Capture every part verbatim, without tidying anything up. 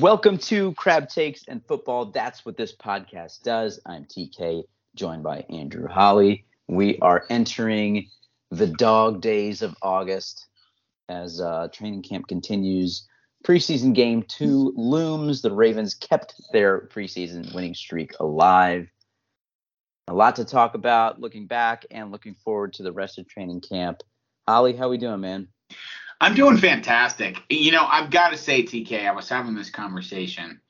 Welcome to Crab Takes and Football. That's what this podcast does. I'm T K, joined by Andrew Holly. We are entering the dog days of August as uh, training camp continues. Preseason game two looms. The Ravens kept their preseason winning streak alive. A lot to talk about looking back and looking forward to the rest of training camp. Holly, how we doing, man? I'm doing fantastic. You know, I've got to say, T K, I was having this conversation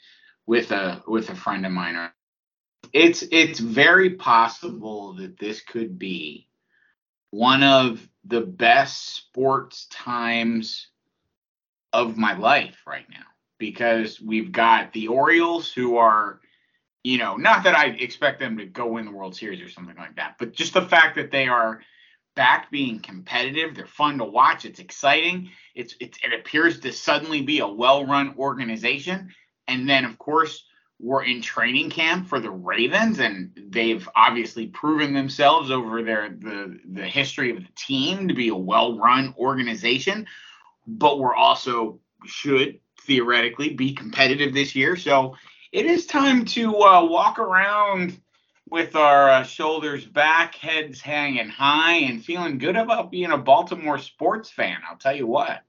with a with a friend of mine. It's it's very possible that this could be one of the best sports times of my life right now, because we've got the Orioles, who are, you know, not that I expect them to go win the World Series or something like that, but just the fact that they are back being competitive. They're fun to watch. It's exciting. It's, it's it appears to suddenly be a well-run organization. And then, of course, we're in training camp for the Ravens, and they've obviously proven themselves over their the the history of the team to be a well-run organization. But we're also should theoretically be competitive this year. So it is time to uh, walk around with our uh, shoulders back, heads hanging high, and feeling good about being a Baltimore sports fan. I'll tell you what.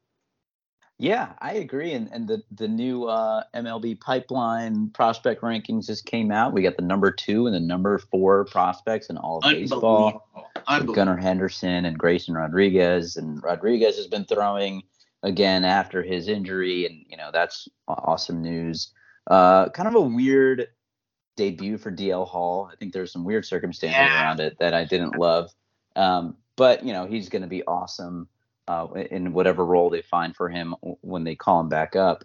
Yeah, I agree. And and the, the new uh, M L B pipeline prospect rankings just came out. We got the number two and the number four prospects in all of baseball. Unbelievable. Gunnar Henderson and Grayson Rodriguez. And Rodriguez has been throwing again after his injury. And, you know, that's awesome news. Uh, kind of a weird debut for D L Hall. I think there's some weird circumstances yeah. around it that I didn't love. Um, but, you know, he's going to be awesome uh, in whatever role they find for him when they call him back up.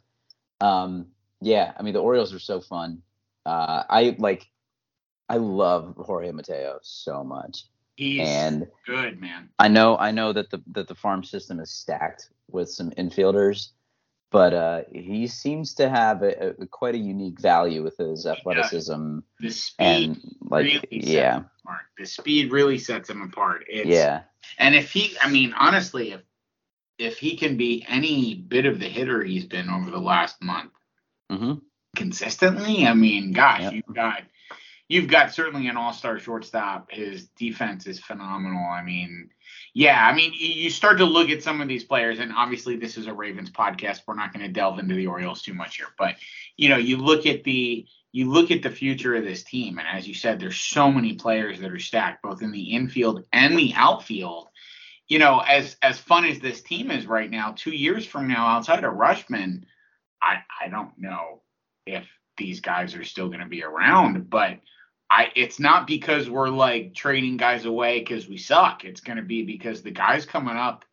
Um, yeah, I mean, the Orioles are so fun. Uh, I like, I love Jorge Mateo so much. He's and good, man. I know, I know that the that the farm system is stacked with some infielders, but uh, he seems to have a, a, quite a unique value with his athleticism. The speed and, like, really yeah. sets him apart. The speed really sets him apart. It's, yeah. And if he, I mean, honestly, if if he can be any bit of the hitter he's been over the last month mm-hmm. consistently, I mean, gosh, yep. you've got you've got certainly an all-star shortstop. His defense is phenomenal. I mean. Yeah, I mean, you start to look at some of these players, and obviously this is a Ravens podcast. We're not going to delve into the Orioles too much here, but you know, you look at the you look at the future of this team, and as you said, there's so many players that are stacked both in the infield and the outfield. You know, as as fun as this team is right now, two years from now, outside of Rushman, I I don't know if these guys are still going to be around, but. I, it's not because we're like trading guys away because we suck. It's going to be because the guys coming up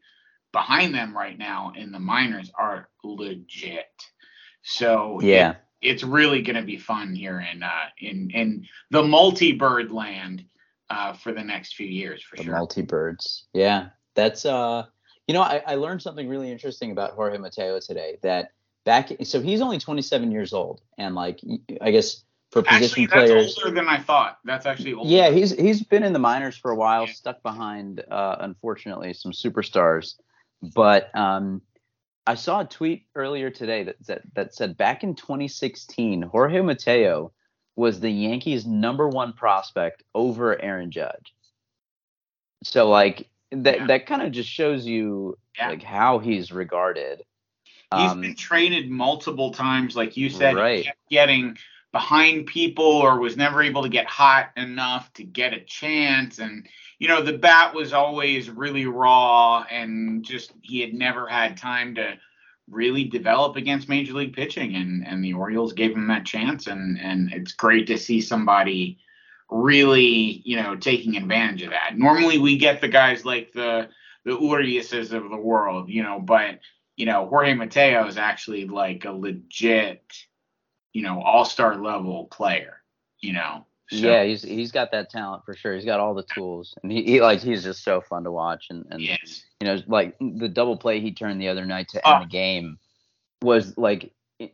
behind them right now in the minors are legit. So yeah, it, it's really going to be fun here in uh, in in the multi-bird land uh, for the next few years for the sure. Multi-birds, yeah. That's uh, you know, I, I learned something really interesting about Jorge Mateo today. That back, so he's only twenty-seven years old, and like I guess. For position actually, that's players. Older than I thought. That's actually older. Yeah, he's he's been in the minors for a while, stuck behind, uh, unfortunately, some superstars. But um, I saw a tweet earlier today that, that that said back in twenty sixteen, Jorge Mateo was the Yankees' number one prospect over Aaron Judge. So like that yeah. that kind of just shows you yeah. like how he's regarded. He's um, been traded multiple times, like you said, right. He kept getting behind people or was never able to get hot enough to get a chance. And, you know, the bat was always really raw and just he had never had time to really develop against major league pitching. And, and the Orioles gave him that chance. And, and it's great to see somebody really, you know, taking advantage of that. Normally we get the guys like the, the Uriases of the world, you know, but, you know, Jorge Mateo is actually like a legit you know, all-star level player, you know. So. Yeah, he's he's got that talent for sure. He's got all the tools, and he, he like he's just so fun to watch. And, and yes. you know, like the double play he turned the other night to end oh. the game was like, I,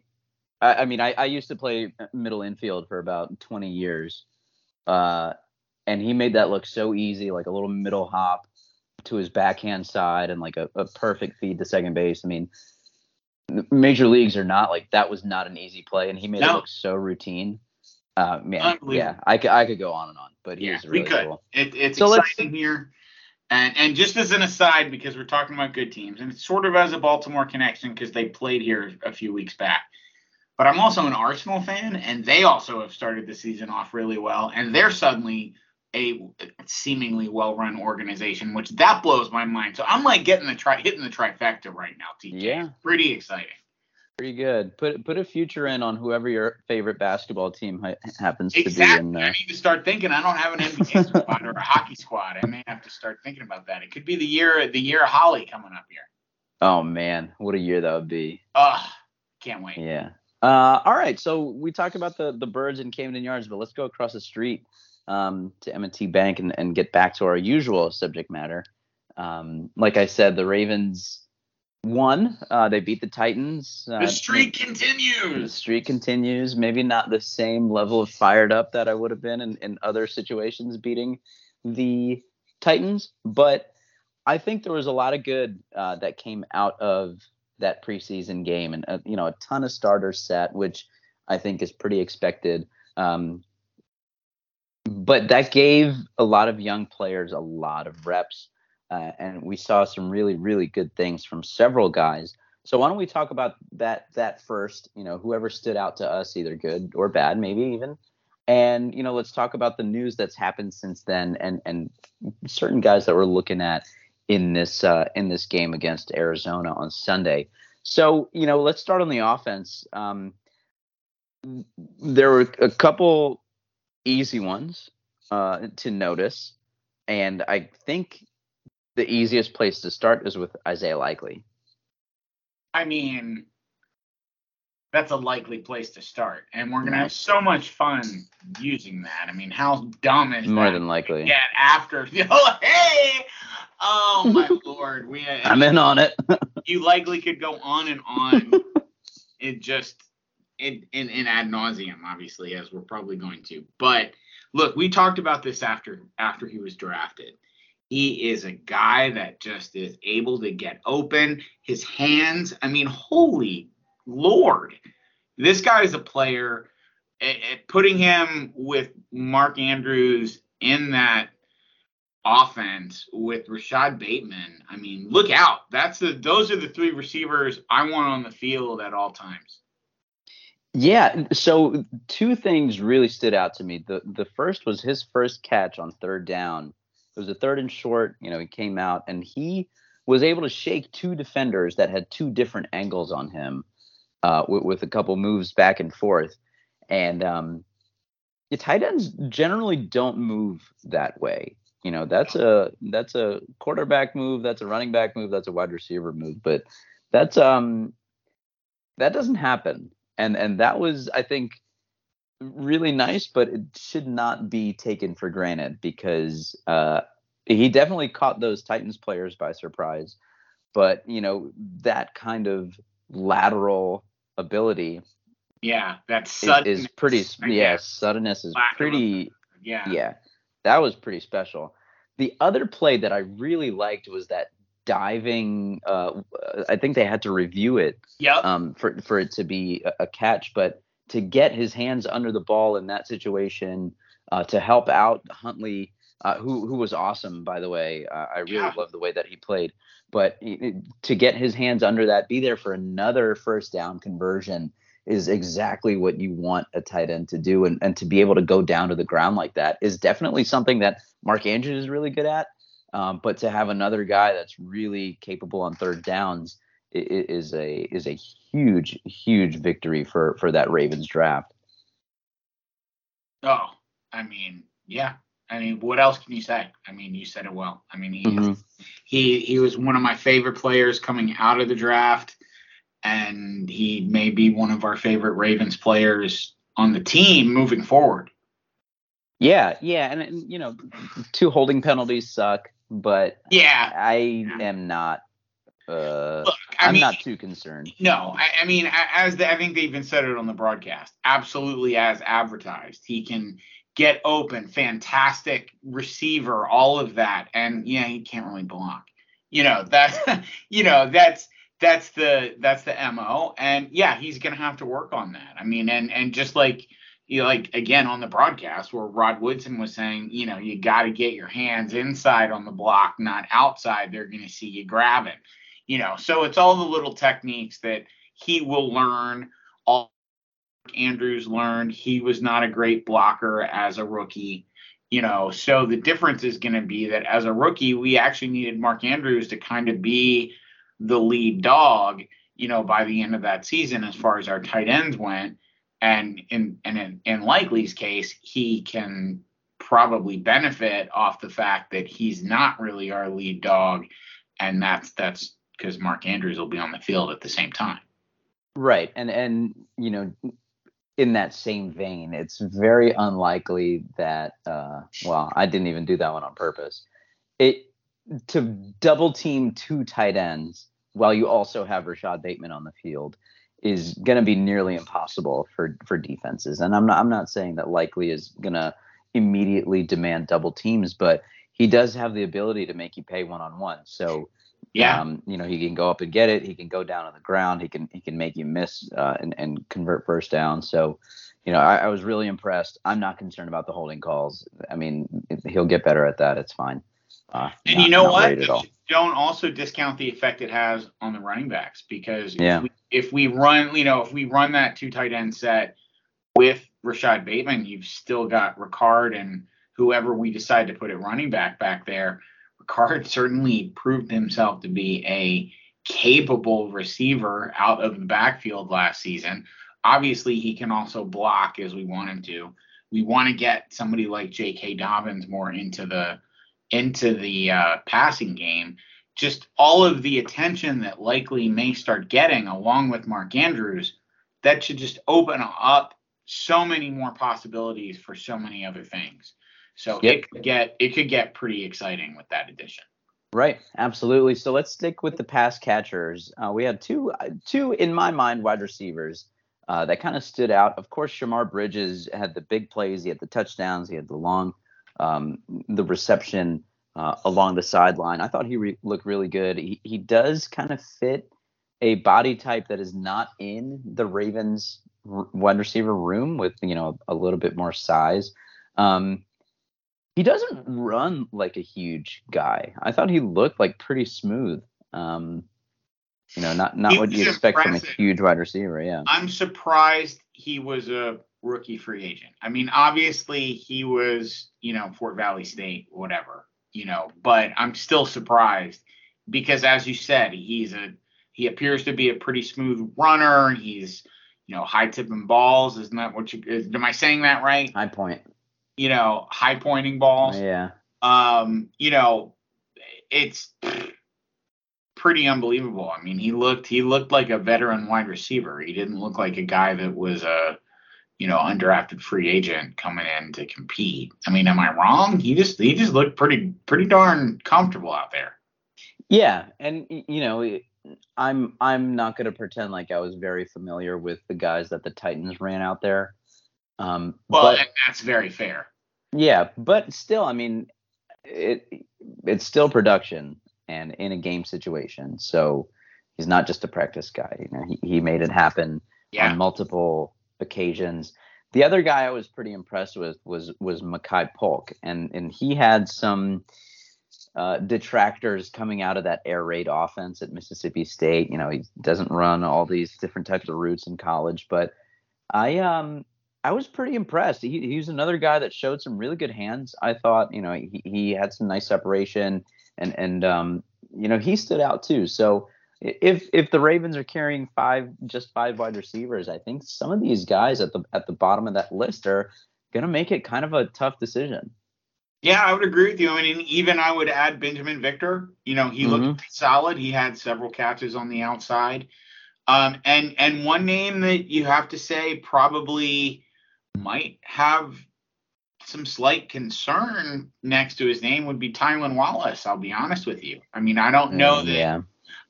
I mean, I, I used to play middle infield for about twenty years, uh, and he made that look so easy, like a little middle hop to his backhand side and like a, a perfect feed to second base. I mean. major leagues or not, like that was not an easy play, and he made no. it look so routine. Uh, man, yeah, I could I could go on and on, but he yeah, was really we could. cool. It, it's so exciting here. And and just as an aside, because we're talking about good teams, and it sort of has a Baltimore connection because they played here a few weeks back. But I'm also an Arsenal fan, and they also have started the season off really well, and they're suddenly a seemingly well-run organization, which that blows my mind. So I'm like getting the tri- hitting the trifecta right now, T J. Yeah, pretty exciting. Pretty good. Put put a future in on whoever your favorite basketball team ha- happens exactly. to be. In there. I need to start thinking. I don't have an N B A squad or a hockey squad. I may have to start thinking about that. It could be the year the year of Holly coming up here. Oh man, what a year that would be! Ugh, can't wait. Yeah. Uh, all right. So we talked about the the birds in Camden Yards, but let's go across the street um, to M and T Bank and, and get back to our usual subject matter. Um, like I said, the Ravens. One, uh, they beat the Titans. Uh, the streak continues. The streak continues. Maybe not the same level of fired up that I would have been in, in other situations beating the Titans. But I think there was a lot of good uh, that came out of that preseason game. And, uh, you know, a ton of starters sat, which I think is pretty expected. Um, but that gave a lot of young players a lot of reps. Uh, and we saw some really, really good things from several guys. So why don't we talk about that that first, you know, whoever stood out to us, either good or bad, maybe even. And, you know, let's talk about the news that's happened since then and, and certain guys that we're looking at in this uh, in this game against Arizona on Sunday. So, you know, let's start on the offense. Um, there were a couple easy ones uh, to notice, and I think the easiest place to start is with Isaiah Likely. I mean, that's a likely place to start, and we're gonna have so much fun using that. I mean, how dumb is more that than likely? Yeah, after oh hey, oh my lord, we. I'm in on it. You likely could go on and on. It just it in in ad nauseum, obviously, as we're probably going to. But look, we talked about this after after he was drafted. He is a guy that just is able to get open. His hands, I mean, holy Lord. This guy is a player. It, it, putting him with Mark Andrews in that offense with Rashad Bateman, I mean, look out. That's the those are the three receivers I want on the field at all times. Yeah, so two things really stood out to me. The the first was his first catch on third down. It was a third and short, you know, he came out and he was able to shake two defenders that had two different angles on him uh, with, with a couple moves back and forth. And um, the tight ends generally don't move that way. You know, that's a that's a quarterback move. That's a running back move. That's a wide receiver move. But that's um that doesn't happen. And and that was, I think, really nice, but it should not be taken for granted because uh, he definitely caught those Titans players by surprise. But, you know, that kind of lateral ability. Yeah, that suddenness. Is pretty, yeah, suddenness is lateral. pretty, yeah. yeah, that was pretty special. The other play that I really liked was that diving, uh, I think they had to review it yep. um, for, for it to be a, a catch, but to get his hands under the ball in that situation, uh, to help out Huntley, uh, who who was awesome, by the way. Uh, I really yeah. love the way that he played. But he, to get his hands under that, be there for another first down conversion is exactly what you want a tight end to do. And, and to be able to go down to the ground like that is definitely something that Mark Andrews is really good at. Um, but to have another guy that's really capable on third downs is a is a huge, huge victory for, for that Ravens draft. Oh, I mean, yeah. I mean, what else can you say? I mean, you said it well. I mean, he mm-hmm. he he was one of my favorite players coming out of the draft, and he may be one of our favorite Ravens players on the team moving forward. Yeah, yeah, and, and you know, two holding penalties suck, but yeah, I yeah. am not. Uh, Look, I I'm mean, not too concerned. No, I, I mean, as the, I think they even said it on the broadcast, absolutely as advertised. He can get open, fantastic receiver, all of that. And, yeah, he can't really block. You know, that's, you know, that's that's the that's the M O. And yeah, he's going to have to work on that. I mean, and and just like you know, like again on the broadcast where Rod Woodson was saying, you know, you got to get your hands inside on the block, not outside. They're going to see you grabbing. You know, so it's all the little techniques that he will learn. All Andrews learned, he was not a great blocker as a rookie. You know, so the difference is going to be that as a rookie, we actually needed Mark Andrews to kind of be the lead dog, you know, by the end of that season as far as our tight ends went. And in and in, in Likely's case, he can probably benefit off the fact that he's not really our lead dog. And that's that's because Mark Andrews will be on the field at the same time. Right. And, and you know, in that same vein, it's very unlikely that, uh, well, I didn't even do that one on purpose. It to double team two tight ends while you also have Rashad Bateman on the field is going to be nearly impossible for, for defenses. And I'm not, I'm not saying that Likely is going to immediately demand double teams, but he does have the ability to make you pay one-on-one. So, yeah, um, you know, he can go up and get it. He can go down on the ground. He can he can make you miss uh, and, and convert first down. So, you know, I, I was really impressed. I'm not concerned about the holding calls. I mean, he'll get better at that. It's fine. Uh, and not, you know what? Don't also discount the effect it has on the running backs, because yeah. if, we, if we run, you know, if we run that two tight end set with Rashad Bateman, you've still got Ricard and whoever we decide to put at running back back there. Ricard certainly proved himself to be a capable receiver out of the backfield last season. Obviously, he can also block as we want him to. We want to get somebody like J K. Dobbins more into the into the uh, passing game. Just all of the attention that Likely may start getting along with Mark Andrews, that should just open up so many more possibilities for so many other things. So yep. it could get it could get pretty exciting with that addition. Right, absolutely. So let's stick with the pass catchers. Uh, we had two, two in my mind, wide receivers uh, that kind of stood out. Of course, Shamar Bridges had the big plays. He had the touchdowns. He had the long, um, the reception uh, along the sideline. I thought he re- looked really good. He, he does kind of fit a body type that is not in the Ravens r- wide receiver room, with, you know, a little bit more size. Um, He doesn't run like a huge guy. I thought he looked like pretty smooth. Um, you know, not, not what you expect from a huge wide receiver. Yeah, I'm surprised he was a rookie free agent. I mean, obviously he was, you know, Fort Valley State, whatever, you know, but I'm still surprised because, as you said, he's a he appears to be a pretty smooth runner. He's, you know, high tipping balls. Isn't that what you? Is, am I saying that right? High point. You know, high pointing balls. Yeah. Um, you know, it's pretty unbelievable. I mean, he looked he looked like a veteran wide receiver. He didn't look like a guy that was a, you know, undrafted free agent coming in to compete. I mean, am I wrong? He just he just looked pretty pretty darn comfortable out there. Yeah, and you know, I'm I'm not going to pretend like I was very familiar with the guys that the Titans ran out there. Um, well, but, and that's very fair. Yeah, but still, I mean, it it's still production and in a game situation. So he's not just a practice guy. You know, he, he made it happen yeah. on multiple occasions. The other guy I was pretty impressed with was was Mekhi Polk, and and he had some uh, detractors coming out of that air raid offense at Mississippi State. You know, he doesn't run all these different types of routes in college, but I um. I was pretty impressed. He, he was another guy that showed some really good hands. I thought, you know, he, he had some nice separation, and, and um, you know, he stood out too. So if if the Ravens are carrying five, just five wide receivers, I think some of these guys at the at the bottom of that list are going to make it kind of a tough decision. Yeah, I would agree with you. I mean, even I would add Benjamin Victor. You know, he mm-hmm. looked solid. He had several catches on the outside. Um, and and one name that you have to say probably might have some slight concern next to his name would be Tylan Wallace. I'll be honest with you. I mean, I don't know mm, that. Yeah.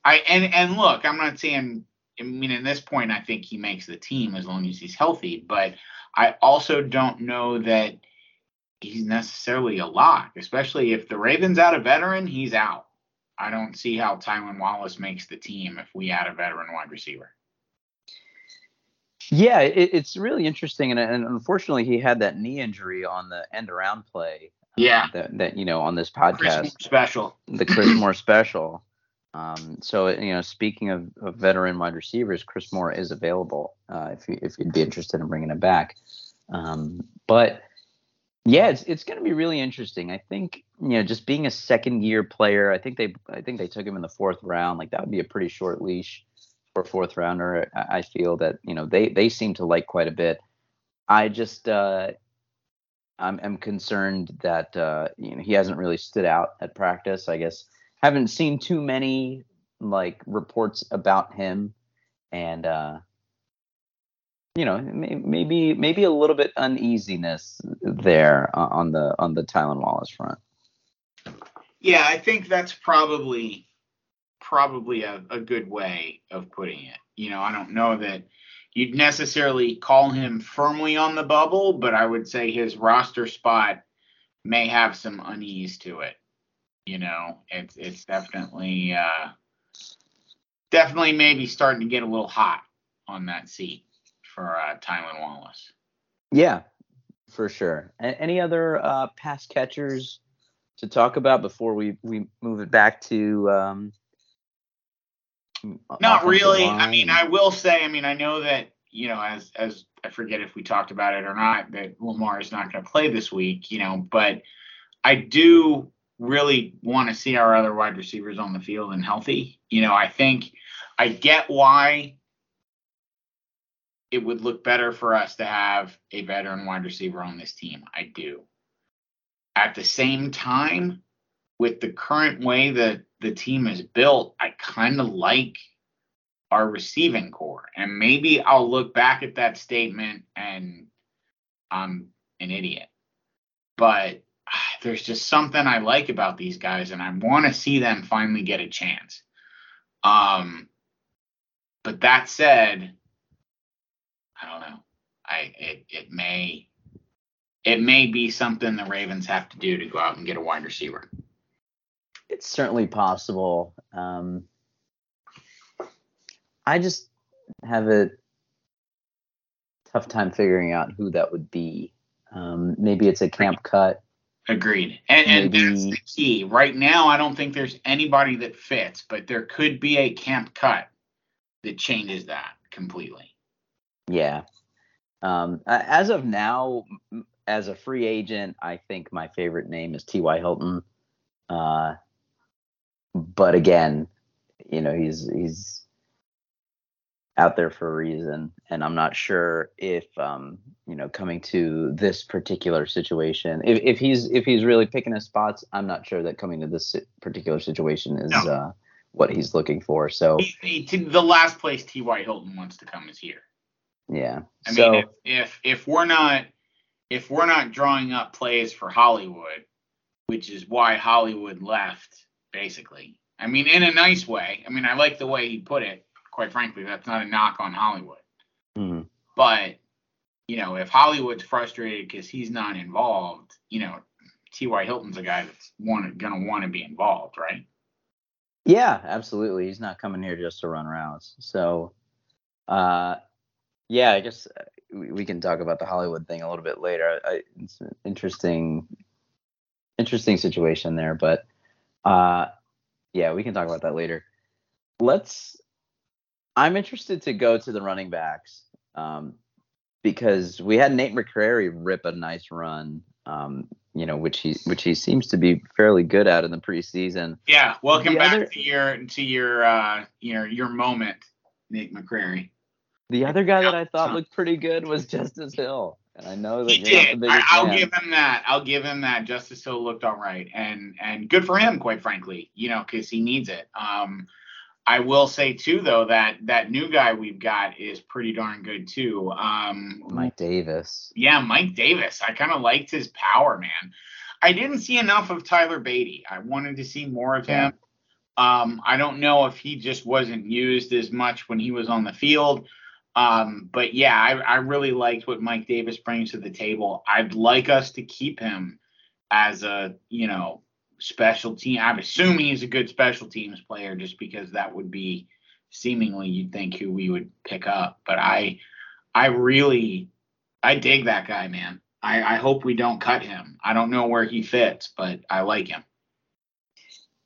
I and and look, I'm not saying. I mean, at this point, I think he makes the team as long as he's healthy. But I also don't know that he's necessarily a lock, especially if the Ravens out a veteran, he's out. I don't see how Tylan Wallace makes the team if we add a veteran wide receiver. Yeah, it, it's really interesting, and, and unfortunately, he had that knee injury on the end around play. Yeah, uh, that, that you know on this podcast, Chris Moore special, the Chris Moore special. Um, so you know, speaking of, of veteran wide receivers, Chris Moore is available uh, if you, if you'd be interested in bringing him back. Um, but yeah, it's it's going to be really interesting. I think you know, just being a second year player, I think they I think they took him in the fourth round. Like that would be a pretty short leash for a fourth rounder. I, I feel that you know they they seem to like quite a bit. I just. Uh, I'm, I'm concerned that uh, you know he hasn't really stood out at practice. I guess haven't seen too many like reports about him, and uh, you know may, maybe maybe a little bit uneasiness there on the on the Tylan Wallace front. Yeah, I think that's probably probably a, a good way of putting it. You know, I don't know that. You'd necessarily call him firmly on the bubble, but I would say his roster spot may have some unease to it. You know, it's it's definitely uh, definitely maybe starting to get a little hot on that seat for uh, Tylan Wallace. Yeah, for sure. A- any other uh, pass catchers to talk about before we, we move it back to um, – Not really. I mean, I will say, I mean, I know that, you know, as as I forget if we talked about it or not, that Lamar is not going to play this week, you know, but I do really want to see our other wide receivers on the field and healthy. You know, I think I get why it would look better for us to have a veteran wide receiver on this team. I do. At the same time, with the current way that the team is built, I kind of like our receiving core. And maybe I'll look back at that statement and I'm an idiot. But there's just something I like about these guys, and I want to see them finally get a chance. Um, but that said, I don't know. I it it may it may be something the Ravens have to do to go out and get a wide receiver. It's certainly possible. Um, I just have a tough time figuring out who that would be. Um, maybe it's a camp cut. Agreed. And, and that's the key. Right now, I don't think there's anybody that fits, but there could be a camp cut that changes that completely. Yeah. Um, as of now, as a free agent, I think my favorite name is T Y Hilton. Uh, But again, you know, he's he's out there for a reason, and I'm not sure if um, you know, coming to this particular situation, if, if he's if he's really picking his spots, I'm not sure that coming to this particular situation is no. uh, what he's looking for. So he, he, the last place T Y Hilton wants to come is here. Yeah. I so, mean, if, if if we're not if we're not drawing up plays for Hollywood, which is why Hollywood left. Basically, I mean, in a nice way. I mean, I like the way he put it. Quite frankly, that's not a knock on Hollywood. Mm-hmm. But, you know, if Hollywood's frustrated because he's not involved, you know, T Y Hilton's a guy that's want, gonna want to be involved, right? Yeah, absolutely. He's not coming here just to run routes. So, uh, yeah, I guess we, we can talk about the Hollywood thing a little bit later. I, it's an interesting, interesting situation there, but. Uh, yeah, we can talk about that later. Let's, I'm interested to go to the running backs, um, because we had Nate McCrary rip a nice run, um, you know, which he, which he seems to be fairly good at in the preseason. Yeah. Welcome the back other, to your, to your, uh, you know, your moment, Nate McCrary. The other guy that I thought looked pretty good was Justice Hill. And I know that he did. I, I'll fan. give him that. I'll give him that. Justice Hill looked all right, and and good for him, quite frankly. You know, because he needs it. Um, I will say too, though, that that new guy we've got is pretty darn good too. Um, Mike Davis. Yeah, Mike Davis. I kind of liked his power, man. I didn't see enough of Tyler Beatty. I wanted to see more of yeah. him. Um, I don't know if he just wasn't used as much when he was on the field. Um, but yeah, I, I really liked what Mike Davis brings to the table. I'd like us to keep him as a, you know, special team. I'm assuming he's a good special teams player just because that would be seemingly you'd think who we would pick up. But I I really I dig that guy, man. I, I hope we don't cut him. I don't know where he fits, but I like him.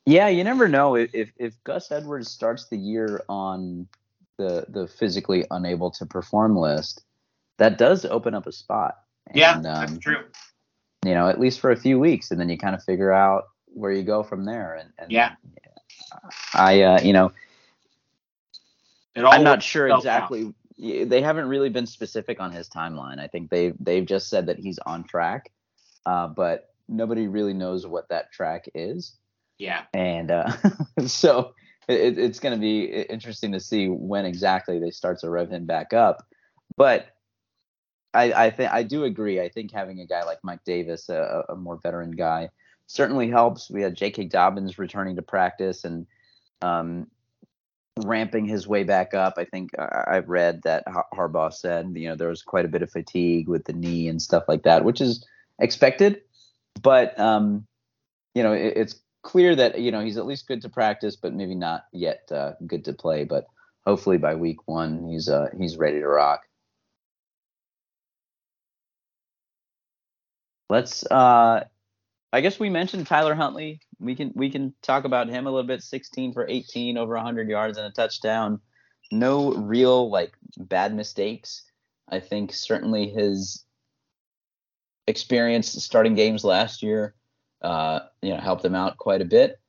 Yeah, you never know. If if Gus Edwards starts the year on the the physically unable to perform list, that does open up a spot. And, yeah, that's um, true. You know, at least for a few weeks, and then you kind of figure out where you go from there. And, and yeah, I, uh, you know, it all I'm not sure exactly. Out. They haven't really been specific on his timeline. I think they they've just said that he's on track, uh, but nobody really knows what that track is. Yeah, and uh, so it, it's going to be interesting to see when exactly they start to rev him back up. But I, I think I do agree. I think having a guy like Mike Davis, a, a more veteran guy, certainly helps. We had J K. Dobbins returning to practice and um, ramping his way back up. I think I've read that Harbaugh said, you know, there was quite a bit of fatigue with the knee and stuff like that, which is expected. But, um, you know, it, it's clear that, you know, he's at least good to practice, but maybe not yet uh, good to play. But hopefully by week one, he's uh, he's ready to rock. Let's uh, I guess we mentioned Tyler Huntley. We can we can talk about him a little bit. sixteen for eighteen, over one hundred yards and a touchdown. No real like bad mistakes. I think certainly his experience starting games last year, uh, you know, helped him out quite a bit.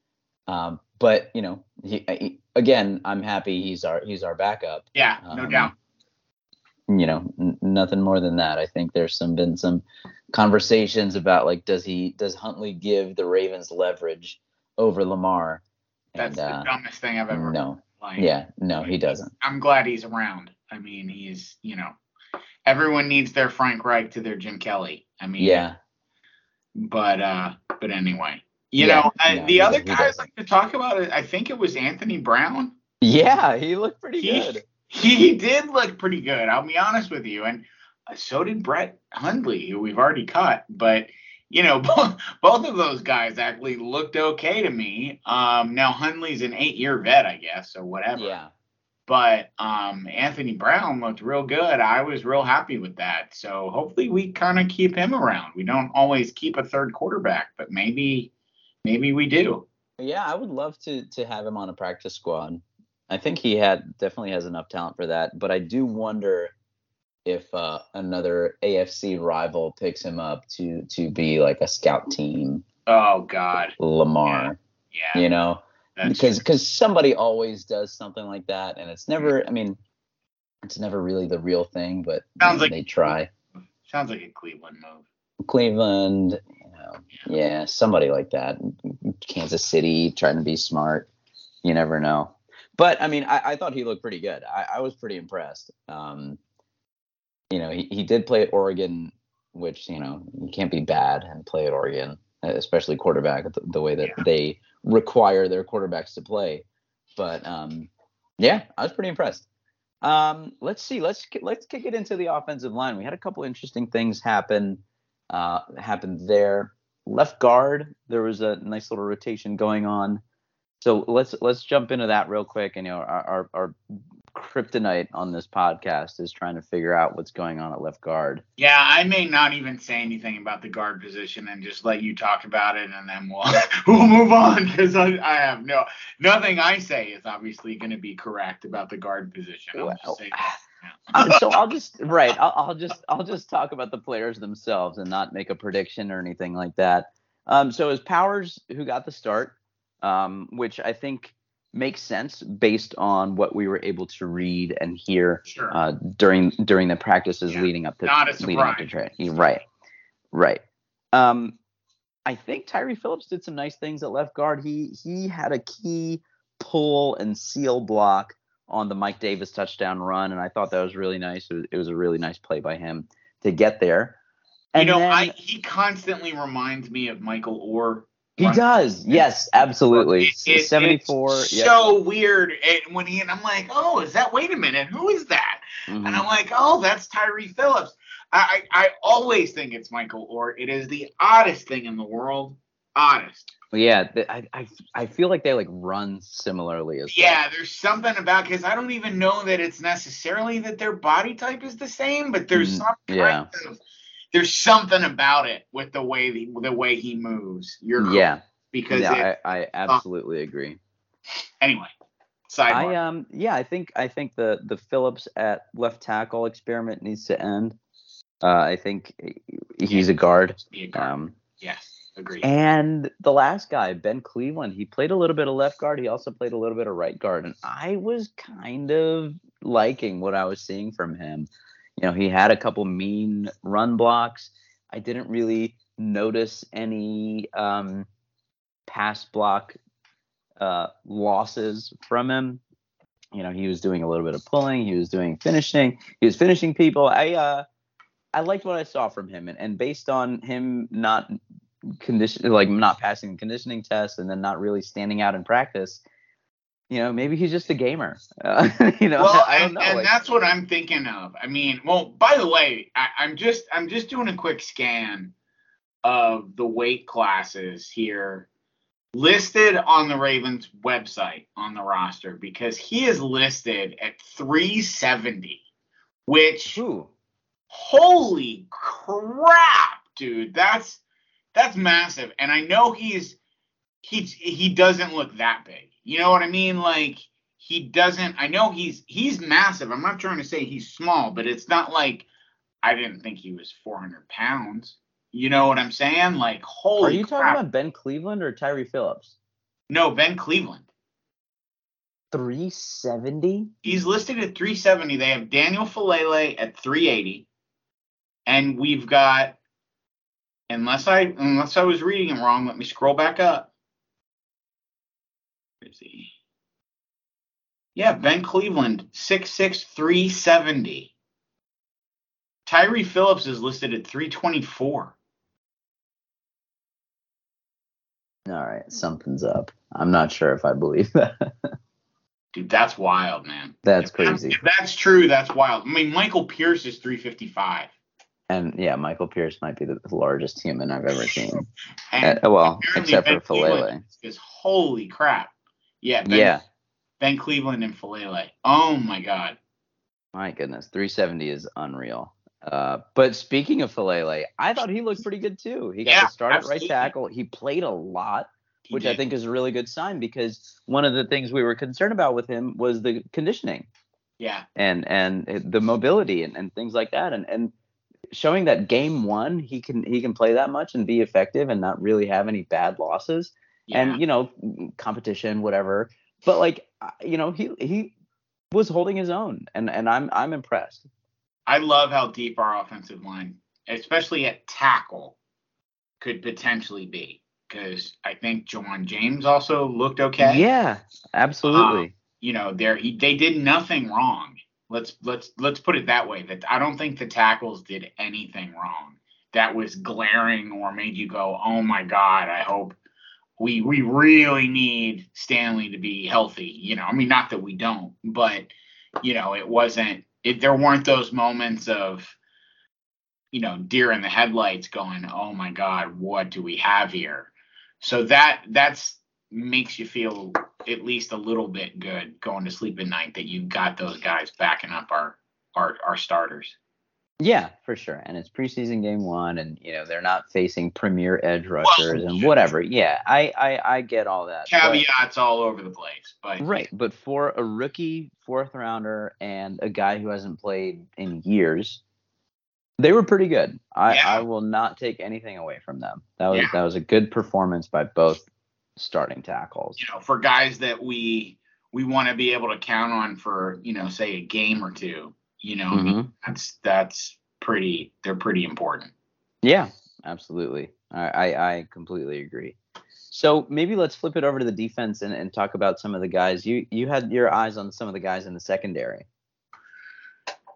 Um, but you know, he, he, again, I'm happy he's our he's our backup. Yeah, no um, doubt. You know, n- nothing more than that. I think there's some been some conversations about like, does he does Huntley give the Ravens leverage over Lamar? And, that's the uh, dumbest thing I've ever. No, like, yeah, no, like, he doesn't. I'm glad he's around. I mean, he's you know, everyone needs their Frank Reich to their Jim Kelly. I mean, yeah. But uh, but anyway, you yeah, know, no, I, the other doesn't, guys like to talk about it. I think it was Anthony Brown. Yeah, he looked pretty he, good. He did look pretty good. I'll be honest with you. And so did Brett Hundley, who we've already cut. But, you know, both, both of those guys actually looked okay to me. Um, now, Hundley's an eight-year vet, I guess, or whatever. Yeah. But um, Anthony Brown looked real good. I was real happy with that. So hopefully we kind of keep him around. We don't always keep a third quarterback, but maybe maybe we do. Yeah, I would love to to have him on a practice squad. I think he had definitely has enough talent for that, but I do wonder if uh, another A F C rival picks him up to to be like a scout team. Oh God, Lamar. Yeah, yeah. You know, because because somebody always does something like that, and it's never. I mean, it's never really the real thing, but sounds like they try. Sounds like a Cleveland move. Cleveland, you know, yeah, yeah, somebody like that. Kansas City trying to be smart. You never know. But, I mean, I, I thought he looked pretty good. I, I was pretty impressed. Um, you know, he, he did play at Oregon, which, you know, you can't be bad and play at Oregon, especially quarterback, the, the way that yeah. they require their quarterbacks to play. But, um, yeah, I was pretty impressed. Um, let's see. Let's let's kick it into the offensive line. We had a couple interesting things happen, uh, happen there. Left guard, there was a nice little rotation going on. So let's let's jump into that real quick. And you know, our, our our kryptonite on this podcast is trying to figure out what's going on at left guard. Yeah, I may not even say anything about the guard position and just let you talk about it, and then we'll we'll move on because I, I have no nothing I say is obviously going to be correct about the guard position. I'll well, just say that. So I'll just right. I'll, I'll just I'll just talk about the players themselves and not make a prediction or anything like that. Um, so as Powers, who got the start. Um, which I think makes sense based on what we were able to read and hear sure. uh, during during the practices yeah. leading up to leading up to trade. Right, right. Um, I think Tyree Phillips did some nice things at left guard. He he had a key pull and seal block on the Mike Davis touchdown run, and I thought that was really nice. It was, it was a really nice play by him to get there. And you know, then, I, he constantly reminds me of Michael Orr. He does. Yes, absolutely. It, it, seventy-four. It's yep. so weird. And when he and I'm like, oh, is that? Wait a minute, who is that? Mm-hmm. And I'm like, oh, that's Tyree Phillips. I, I I always think it's Michael Orr. It is the oddest thing in the world. Oddest. Yeah, I, I I feel like they like run similarly as yeah, well. Yeah, there's something about, because I don't even know that it's necessarily that their body type is the same, but there's mm, some kind yeah. of, there's something about it with the way the, the way he moves. You're yeah, because yeah, it, I, I absolutely uh, agree. Anyway, sidebar. I um yeah, I think I think the the Phillips at left tackle experiment needs to end. Uh, I think he's yeah, a guard. Be a guard. Um, yes. Agreed. And the last guy, Ben Cleveland, he played a little bit of left guard. He also played a little bit of right guard. And I was kind of liking what I was seeing from him. You know, he had a couple mean run blocks. I didn't really notice any um, pass block uh, losses from him. You know, he was doing a little bit of pulling. He was doing finishing. He was finishing people. I uh, I liked what I saw from him. And, and based on him not – condition like not passing the conditioning test and then not really standing out in practice, you know, maybe he's just a gamer. Uh, you know, well, I don't know. And, and like, that's what I'm thinking of. I mean, well, by the way, I, I'm just I'm just doing a quick scan of the weight classes here listed on the Ravens website on the roster, because he is listed at three seventy, which Ooh. Holy crap, dude, that's That's massive, and I know he's he he doesn't look that big. You know what I mean? Like he doesn't. I know he's he's massive. I'm not trying to say he's small, but it's not like I didn't think he was four hundred pounds. You know what I'm saying? Like holy. Are you crap. talking about Ben Cleveland or Tyree Phillips? No, Ben Cleveland. three seventy. He's listed at three seventy. They have Daniel Falele at three eighty, and we've got. Unless I unless I was reading it wrong, let me scroll back up. Where is he? Yeah, Ben Cleveland, six six, three seventy. Tyree Phillips is listed at three twenty-four. All right, something's up. I'm not sure if I believe that. Dude, that's wild, man. That's if crazy. That's, if that's true, that's wild. I mean, Michael Pierce is three fifty-five. And, yeah, Michael Pierce might be the largest human I've ever seen. and uh, well, except Ben for Falele. Because holy crap. Yeah ben, yeah. Ben Cleveland and Falele. Oh, my God. My goodness. three seventy is unreal. Uh, but speaking of Falele, I thought he looked pretty good, too. He got yeah, to start at right tackle. He played a lot, he which did. I think is a really good sign, because one of the things we were concerned about with him was the conditioning. Yeah. And and the mobility and, and things like that. And and. Showing that game one, he can he can play that much and be effective and not really have any bad losses yeah. and, you know, competition, whatever. But like, you know, he he was holding his own, and, and I'm I'm impressed. I love how deep our offensive line, especially at tackle, could potentially be, because I think Ja'Wuan James also looked OK. Yeah, absolutely. Um, you know, there they did nothing wrong. Let's let's let's put it that way. That I don't think the tackles did anything wrong that was glaring or made you go, oh my God, I hope we we really need Stanley to be healthy. You know, I mean, not that we don't, but you know, it wasn't. It, there weren't those moments of, you know, deer in the headlights going, oh my God, what do we have here? So that that's makes you feel at least a little bit good going to sleep at night that you've got those guys backing up our, our, our starters. Yeah, for sure. And it's preseason game one, and, you know, they're not facing premier edge rushers well, and whatever. Yeah, I, I, I get all that. Caveats but, all over the place. But right, but for a rookie fourth rounder and a guy who hasn't played in years, they were pretty good. I, yeah. I will not take anything away from them. That was yeah. that was a good performance by both starting tackles. You know, for guys that we we want to be able to count on for, you know, say a game or two, you know, mm-hmm. I mean, that's that's pretty they're pretty important. Yeah, absolutely. I, I, I completely agree. So maybe let's flip it over to the defense and, and talk about some of the guys. You you had your eyes on some of the guys in the secondary.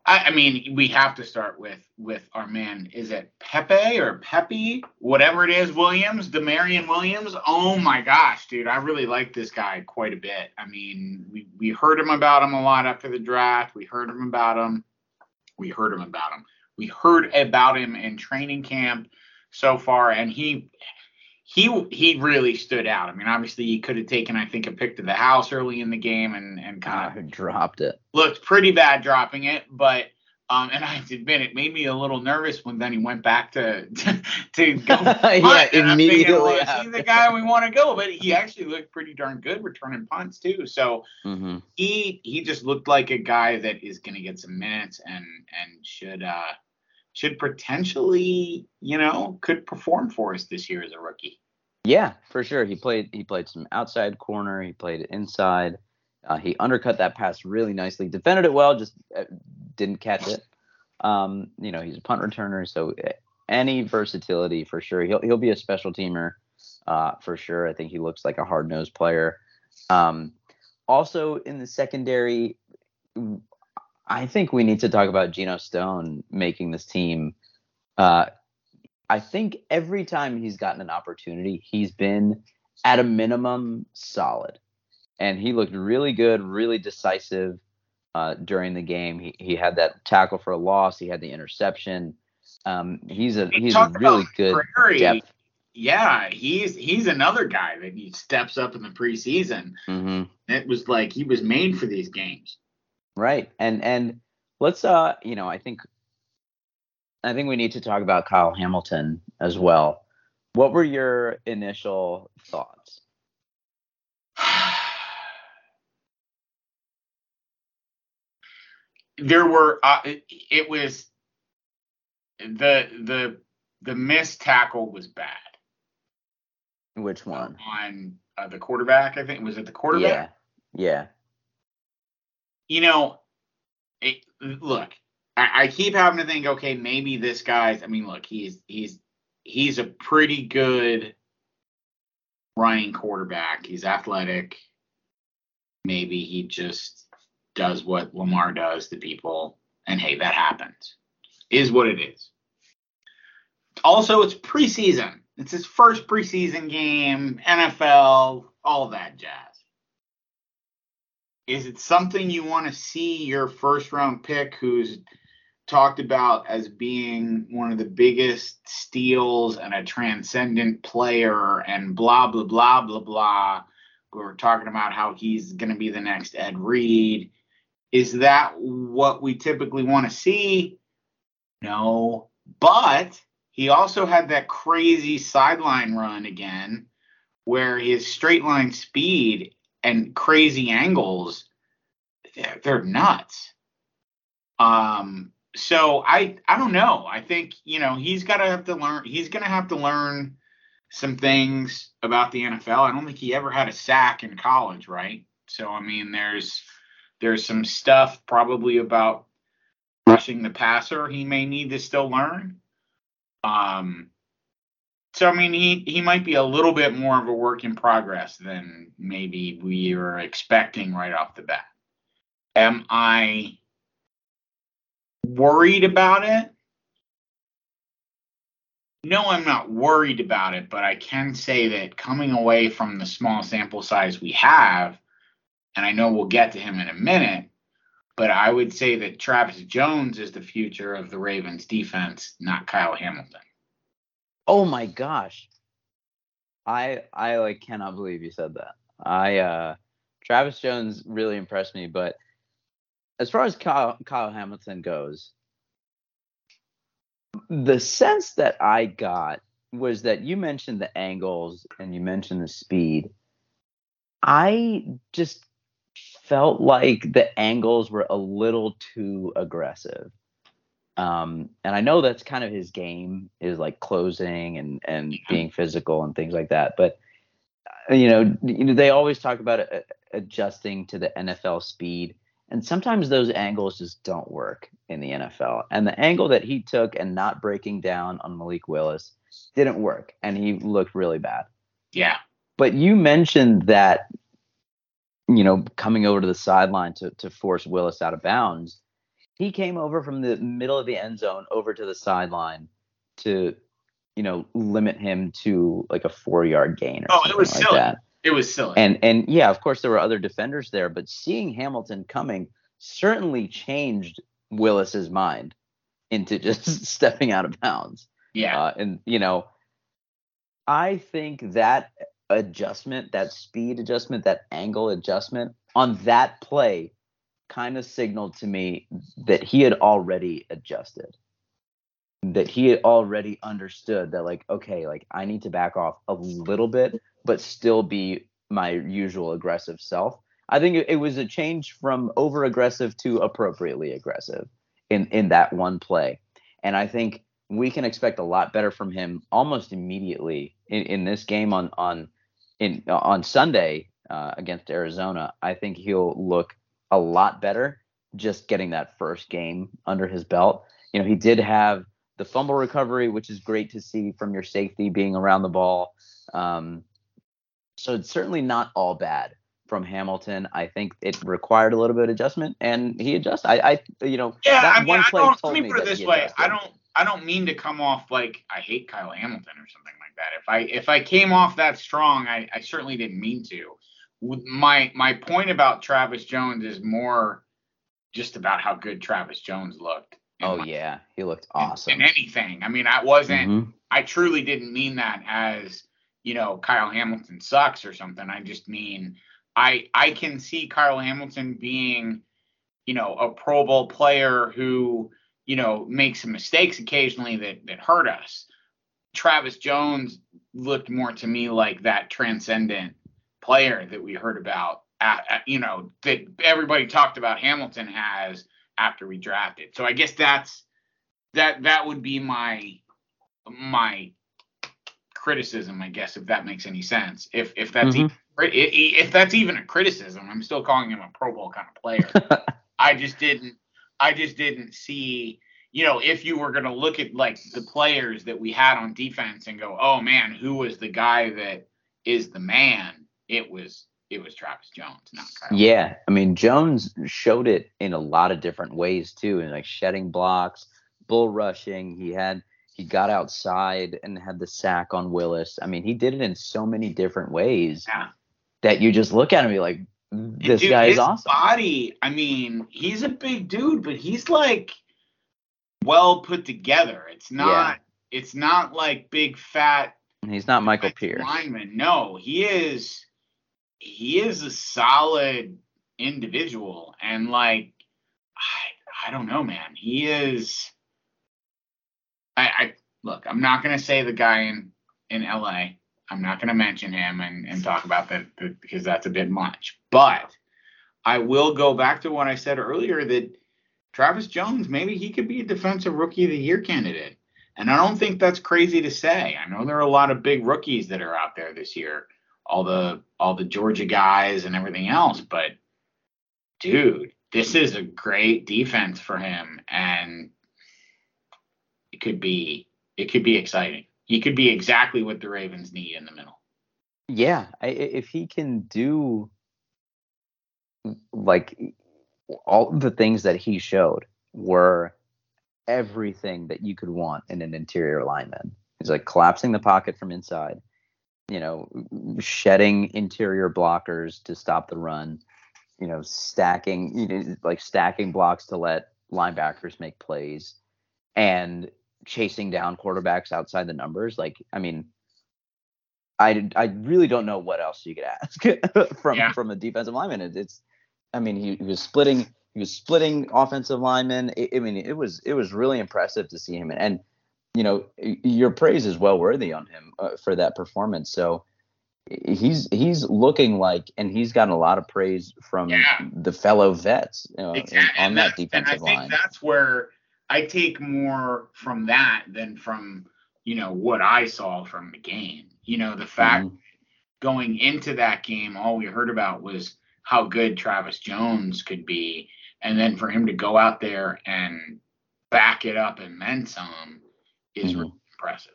I, I mean, we have to start with with our man. Is it Pepe or Pepe? Whatever it is, Williams, Demarion Williams. Oh, my gosh, dude. I really like this guy quite a bit. I mean, we, we heard him about him a lot after the draft. We heard him about him. We heard him about him. We heard about him in training camp so far, and he he he really stood out. I mean, obviously he could have taken, I think, a pick to the house early in the game and, and kind of dropped it. Looked pretty bad dropping it, but um, and I have to admit, it made me a little nervous when then he went back to to, to go. yeah, immediately. He's the guy we want to go, but he actually looked pretty darn good returning punts too. So mm-hmm. he he just looked like a guy that is going to get some minutes and and should uh, should potentially, you know, could perform for us this year as a rookie. Yeah, for sure. He played he played some outside corner. He played inside. Uh, he undercut that pass really nicely. Defended it well, just didn't catch it. Um, you know, he's a punt returner, so any versatility for sure. He'll he'll be a special teamer uh, for sure. I think he looks like a hard-nosed player. Um, also in the secondary, I think we need to talk about Geno Stone making this team. Uh, I think every time he's gotten an opportunity, he's been at a minimum solid. And he looked really good, really decisive uh, during the game. He he had that tackle for a loss. He had the interception. Um, he's a he's a really good depth. Yeah, he's he's another guy that he steps up in the preseason. Mm-hmm. It was like he was made for these games. Right. And and let's uh you know, I think I think we need to talk about Kyle Hamilton as well. What were your initial thoughts? There were uh, it, it was the the the missed tackle was bad. Which one? On uh, the quarterback, I think. Was it the quarterback? Yeah. Yeah. You know, it, look, I, I keep having to think, okay, maybe this guy's. I mean, look, he's he's he's a pretty good running quarterback. He's athletic. Maybe he just does what Lamar does to people, and hey, that happens. Is what it is. Also, it's preseason. It's his first preseason game, N F L, all that jazz. Is it something you want to see your first round pick, who's talked about as being one of the biggest steals and a transcendent player and blah, blah, blah, blah, blah. We were talking about how he's going to be the next Ed Reed. Is that what we typically want to see? No. But he also had that crazy sideline run again where his straight line speed and crazy angles, they're, they're nuts. Um, so I I don't know. I think, you know, he's got to have to learn. He's going to have to learn some things about the N F L. I don't think he ever had a sack in college, right? So, I mean, there's there's some stuff probably about rushing the passer he may need to still learn. Um, so, I mean, he, he might be a little bit more of a work in progress than maybe we were expecting right off the bat. Am I worried about it? No, I'm not worried about it, but I can say that coming away from the small sample size we have, and I know we'll get to him in a minute, but I would say that Travis Jones is the future of the Ravens defense, not Kyle Hamilton. Oh my gosh. I I like cannot believe you said that. I uh, Travis Jones really impressed me, but as far as Kyle, Kyle Hamilton goes, the sense that I got was that you mentioned the angles and you mentioned the speed. I just felt like the angles were a little too aggressive. Um, and I know that's kind of his game, is like closing and, and being physical and things like that. But, you know, you know they always talk about adjusting to the N F L speed. And sometimes those angles just don't work in the N F L. And the angle that he took and not breaking down on Malik Willis didn't work. And he looked really bad. Yeah. But you mentioned that, you know, coming over to the sideline to, to force Willis out of bounds. He came over from the middle of the end zone over to the sideline to, you know, limit him to like a four yard gain. Or oh, something it was like silly. That. It was silly. And, and yeah, of course, there were other defenders there, but seeing Hamilton coming certainly changed Willis's mind into just stepping out of bounds. Yeah. Uh, and, you know, I think that adjustment, that speed adjustment, that angle adjustment on that play kind of signaled to me that he had already adjusted, that he had already understood that, like, okay, like I need to back off a little bit, but still be my usual aggressive self. I think it, it was a change from over aggressive to appropriately aggressive in, in that one play. And I think we can expect a lot better from him almost immediately in, in this game on, on, in, on Sunday uh, against Arizona. I think he'll look a lot better just getting that first game under his belt. You know, he did have the fumble recovery, which is great to see from your safety being around the ball. Um, so it's certainly not all bad from Hamilton. I think it required a little bit of adjustment, and he adjusted. I, I you know, yeah, that I mean, one play I don't, told let me put it this way. Adjusted. I don't, I don't mean to come off like I hate Kyle Hamilton or something like that. If I, if I came off that strong, I, I certainly didn't mean to. My, my point about Travis Jones is more just about how good Travis Jones looked. Oh, my, yeah. He looked awesome. In, in anything. I mean, I wasn't mm-hmm. – I truly didn't mean that as, you know, Kyle Hamilton sucks or something. I just mean I I can see Kyle Hamilton being, you know, a Pro Bowl player who, you know, makes some mistakes occasionally that, that hurt us. Travis Jones looked more to me like that transcendent player that we heard about, at, at, you know, that everybody talked about Hamilton as – after we drafted. So I guess that's that that would be my my criticism, I guess, if that makes any sense. If if that's mm-hmm. even, if that's even a criticism, I'm still calling him a Pro Bowl kind of player. I just didn't I just didn't see, you know, if you were going to look at like the players that we had on defense and go, "Oh man, who was the guy that is the man?" It was It was Travis Jones, not Kyle. Yeah, I mean, Jones showed it in a lot of different ways too, and like shedding blocks, bull rushing. He had he got outside and had the sack on Willis. I mean, he did it in so many different ways yeah. that you just look at him and be like, this dude, guy is his awesome. Body, I mean, he's a big dude, but he's like well put together. It's not yeah. it's not like big fat. He's not Michael Pierce lineman. No, he is. He is a solid individual, and like, I, I don't know, man. He is. I, I look. I'm not gonna say the guy in, in L A. I'm not gonna mention him and, and talk about that because that's a bit much. But I will go back to what I said earlier that Travis Jones, maybe he could be a defensive rookie of the year candidate, and I don't think that's crazy to say. I know there are a lot of big rookies that are out there this year. all the all the Georgia guys and everything else, but dude, this is a great defense for him, and it could be it could be exciting. He could be exactly what the Ravens need in the middle. Yeah, I, if he can do like all the things that he showed were everything that you could want in an interior lineman. He's like collapsing the pocket from inside, you know, shedding interior blockers to stop the run, you know, stacking, you know, like stacking blocks to let linebackers make plays, and chasing down quarterbacks outside the numbers. Like, I mean, I, I really don't know what else you could ask from, yeah. from a defensive lineman. It, it's, I mean, he, he was splitting, he was splitting offensive linemen. It, I mean, it was, it was really impressive to see him. And, and you know, your praise is well worthy on him uh, for that performance. So he's he's looking like, and he's gotten a lot of praise from yeah. the fellow vets you know, exactly. in, on and that defensive line. And I think line. That's where I take more from that than from, you know, what I saw from the game. You know, the fact mm-hmm. going into that game, all we heard about was how good Travis Jones could be. And then for him to go out there and back it up and then some is really impressive.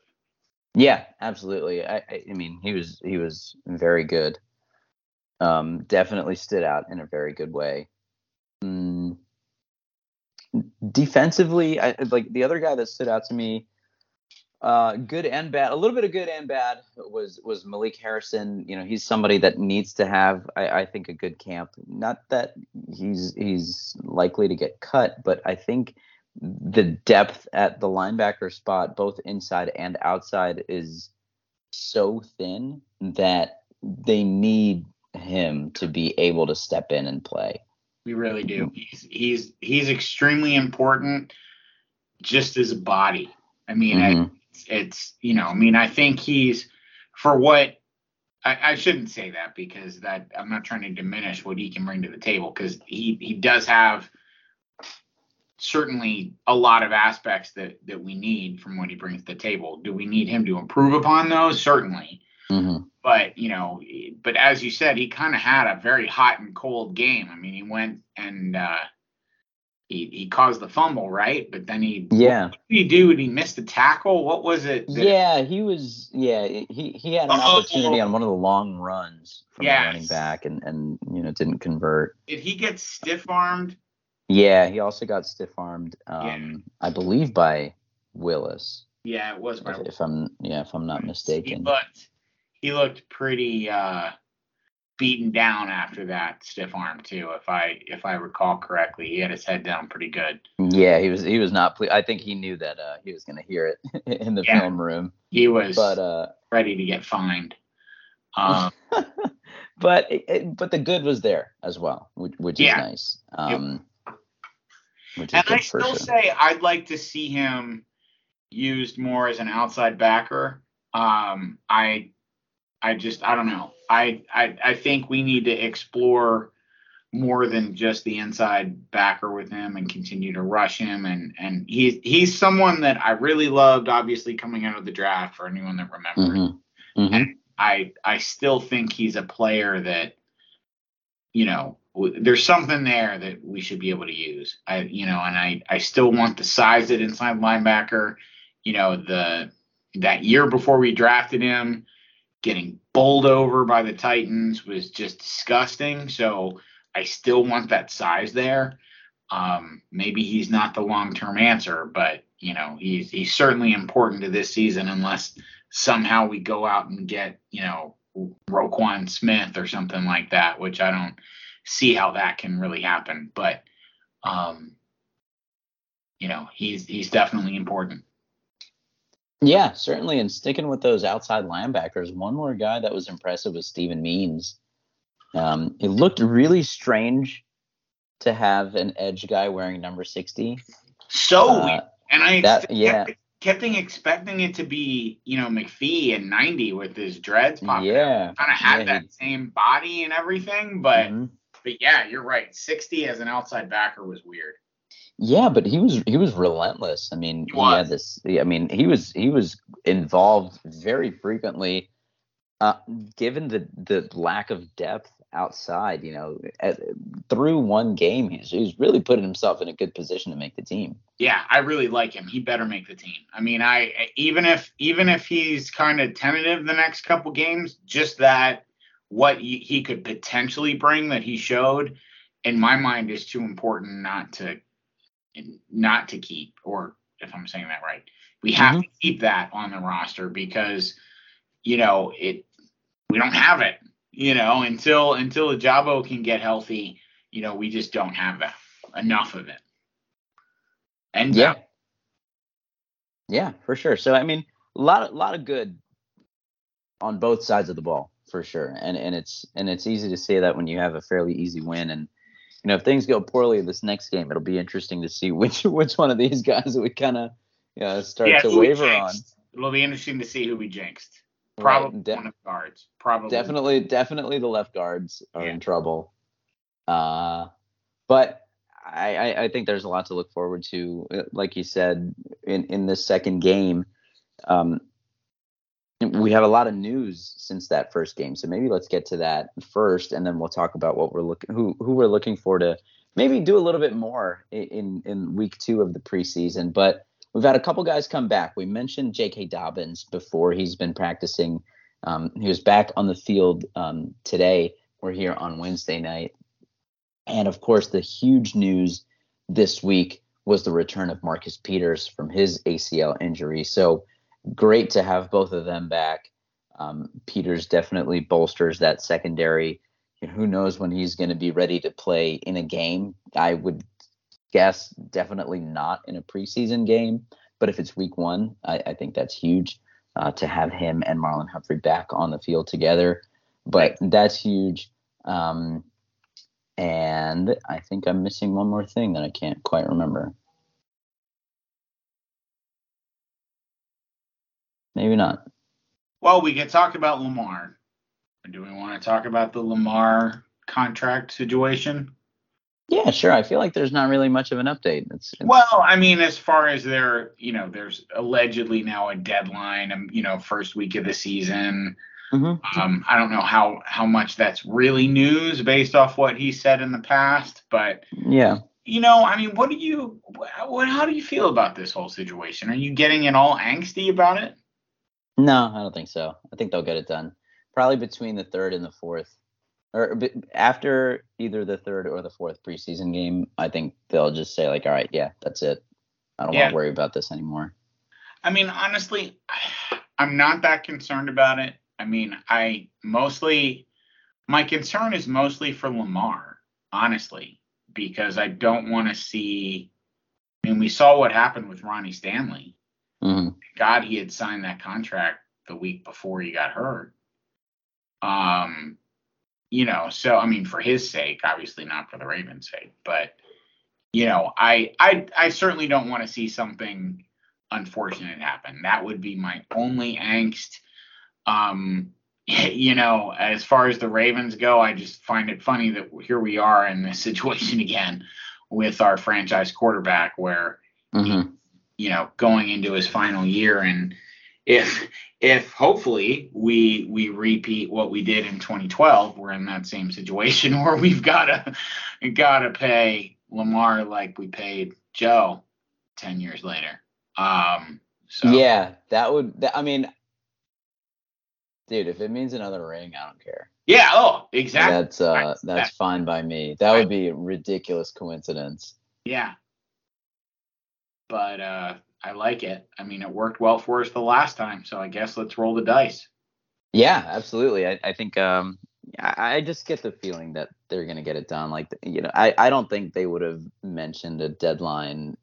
Yeah, absolutely. I, I mean, he was he was very good. Um, definitely stood out in a very good way. Mm. Defensively, I, like the other guy that stood out to me, uh, good and bad, a little bit of good and bad was was Malik Harrison. You know, he's somebody that needs to have, I, I think, a good camp. Not that he's he's likely to get cut, but I think the depth at the linebacker spot, both inside and outside, is so thin that they need him to be able to step in and play. We really do. He's he's he's extremely important just as a body. I mean, mm-hmm. I, it's, it's, you know, I mean, I think he's for what I, I shouldn't say that because that I'm not trying to diminish what he can bring to the table because he, he does have certainly a lot of aspects that, that we need from what he brings to the table. Do we need him to improve upon those? Certainly. Mm-hmm. But, you know, but as you said, he kind of had a very hot and cold game. I mean, he went and uh, he he caused the fumble, right? But then he yeah. What did he do? Did he miss the tackle? What was it? Yeah, he was. Yeah, he, he had an Uh-oh. opportunity on one of the long runs from yes. the running back, and and you know didn't convert. Did he get stiff armed? Yeah, he also got stiff armed. Um, yeah. I believe by Willis. Yeah, it was by Willis. If I'm yeah, if I'm not mistaken. But. He looked pretty uh, beaten down after that stiff arm too, if I if I recall correctly. He had his head down pretty good. Yeah, he was he was not. Ple- I think he knew that uh, he was going to hear it in the yeah, film room. He was but, uh, ready to get fined. Um, but it, it, but the good was there as well, which, which yeah, is nice. Um, which is and I still sure. say I'd like to see him used more as an outside backer. Um, I. I just, I don't know. I, I I think we need to explore more than just the inside backer with him and continue to rush him. And, and he's, he's someone that I really loved, obviously, coming out of the draft for anyone that remembers. Mm-hmm. Mm-hmm. And I, I still think he's a player that, you know, w- there's something there that we should be able to use. I, you know, and I, I still want the size at inside linebacker, you know, the that year before we drafted him, getting bowled over by the Titans was just disgusting. So I still want that size there. Um, maybe he's not the long-term answer, but you know, he's, he's certainly important to this season unless somehow we go out and get, you know, Roquan Smith or something like that, which I don't see how that can really happen, but um, you know, he's, he's definitely important. Yeah, certainly. And sticking with those outside linebackers, one more guy that was impressive was Steven Means. Um, it looked really strange to have an edge guy wearing number sixty. So uh, weird. And I that, ex- yeah. kept, kept expecting it to be, you know, McPhee in ninety with his dreads popping. Yeah. Kind of had yeah, that he, same body and everything. But, mm-hmm. but yeah, you're right. sixty as an outside backer was weird. Yeah, but he was he was relentless. I mean, he had this. I mean, he was he was involved very frequently. Uh, given the, the lack of depth outside, you know, at, through one game, he's he's really putting himself in a good position to make the team. Yeah, I really like him. He better make the team. I mean, I even if even if he's kind of tentative the next couple games, just that what he, he could potentially bring that he showed, in my mind, is too important not to. Not to keep, or if I'm saying that right, we have mm-hmm. to keep that on the roster because, you know, it we don't have it, you know, until until Ajabo can get healthy, you know, we just don't have that, enough of it. And yeah, yeah, yeah for sure. So I mean, a lot a lot of good on both sides of the ball for sure, and and it's and it's easy to say that when you have a fairly easy win and. You know, if things go poorly this next game, it'll be interesting to see which which one of these guys that we kind of you know, start yeah, to waver on. It'll be interesting to see who we jinxed. Probably right. De- one of the guards. Probably. Definitely, definitely the left guards are yeah. in trouble. Uh, but I, I, I think there's a lot to look forward to. Like you said, in, in this second game, um, we have a lot of news since that first game, so maybe let's get to that first, and then we'll talk about what we're looking, who who we're looking for to maybe do a little bit more in in week two of the preseason. But we've had a couple guys come back. We mentioned J K Dobbins before; he's been practicing. Um, he was back on the field um, today. We're here on Wednesday night, and of course, the huge news this week was the return of Marcus Peters from his A C L injury. So. Great to have both of them back. Um, Peters definitely bolsters that secondary. You know, who knows when he's going to be ready to play in a game? I would guess definitely not in a preseason game, but if it's week one, I, I think that's huge. uh, to have him and Marlon Humphrey back on the field together. But that's huge. Um, and I think I'm missing one more thing that I can't quite remember. Maybe not. Well, we could talk about Lamar. Do we want to talk about the Lamar contract situation? Yeah, sure. I feel like there's not really much of an update. It's, it's... Well, I mean, as far as there, you know, there's allegedly now a deadline, you know, first week of the season. Mm-hmm. Um, I don't know how, how much that's really news based off what he said in the past, but yeah, you know, I mean, what do you, what, how do you feel about this whole situation? Are you getting at all angsty about it? No, I don't think so. I think they'll get it done. Probably between the third and the fourth, or after either the third or the fourth preseason game, I think they'll just say like, all right, yeah, that's it. I don't yeah. want to worry about this anymore. I mean, honestly, I'm not that concerned about it. I mean, I mostly, my concern is mostly for Lamar, honestly, because I don't want to see, I mean, we saw what happened with Ronnie Stanley. Mm-hmm. God, he had signed that contract the week before he got hurt. Um, you know, so, I mean, for his sake, obviously not for the Ravens' sake, but, you know, I, I, I certainly don't want to see something unfortunate happen. That would be my only angst. Um, you know, as far as the Ravens go, I just find it funny that here we are in this situation again with our franchise quarterback where, mm-hmm. he, you know, going into his final year. And if, if hopefully we, we repeat what we did in twenty twelve, we're in that same situation where we've got to, got to pay Lamar like we paid Joe ten years later. Um, so yeah, that would, that, I mean, dude, if it means another ring, I don't care. Yeah, oh, exactly. That's uh, right. that's fine by me. That right. would be a ridiculous coincidence. Yeah. But uh, I like it. I mean, it worked well for us the last time, so I guess let's roll the dice. Yeah, absolutely. I, I think um, I, I just get the feeling that they're going to get it done. Like, you know, I, I don't think they would have mentioned a deadline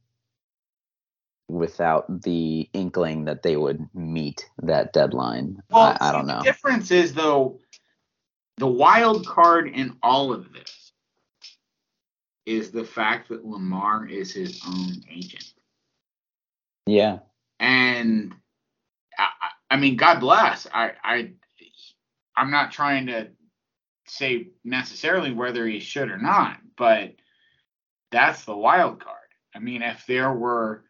without the inkling that they would meet that deadline. Well, I, I don't know. The difference is, though, the wild card in all of this is the fact that Lamar is his own agent. Yeah. And, I, I mean, God bless. I, I, I'm not trying to say necessarily whether he should or not, but that's the wild card. I mean, if there were...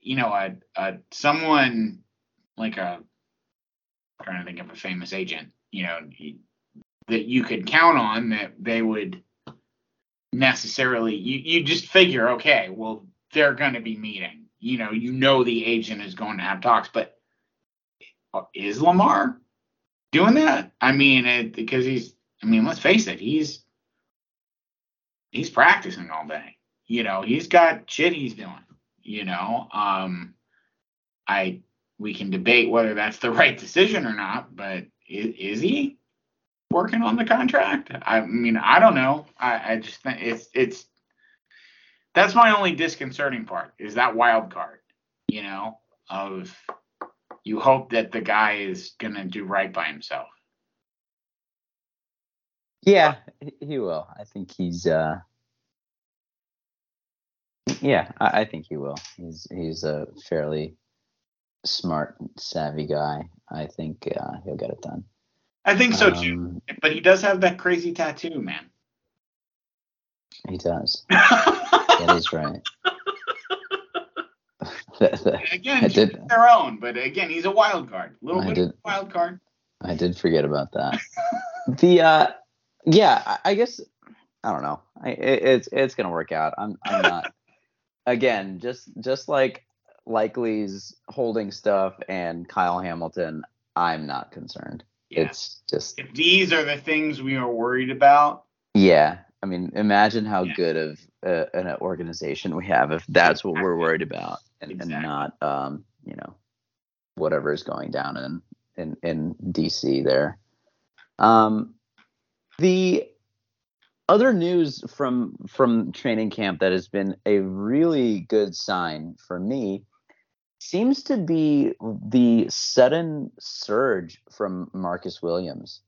You know, a, a someone like a I'm trying to think of a famous agent, you know, he, that you could count on that they would necessarily. You, you just figure, okay, well, they're going to be meeting. You know, you know the agent is going to have talks, but is Lamar doing that? I mean, it, because he's. I mean, let's face it, he's he's practicing all day. You know, he's got shit he's doing. You know, um, I we can debate whether that's the right decision or not, but is, is he working on the contract? I mean, I don't know. I, I just think it's it's that's my only disconcerting part is that wild card, you know, of you hope that the guy is going to do right by himself. Yeah, he will. I think he's uh Yeah, I, I think he will. He's he's a fairly smart, savvy guy. I think uh, he'll get it done. I think so, um, too. But he does have that crazy tattoo, man. He does. That is right. that, that, again, did, their own. But again, he's a wild card. A little I bit did, of a wild card. I did forget about that. the uh, Yeah, I, I guess, I don't know. I, it, it's it's going to work out. I'm I'm not. Again, just just like Likely's holding stuff and Kyle Hamilton, I'm not concerned. Yeah. It's just if these are the things we are worried about. Yeah, I mean, imagine how yeah. good of uh, an organization we have if that's what exactly. we're worried about, and, exactly. and not, um, you know, whatever is going down in in, in D C there. Um, the. Other news from from training camp that has been a really good sign for me seems to be the sudden surge from Marcus Williams.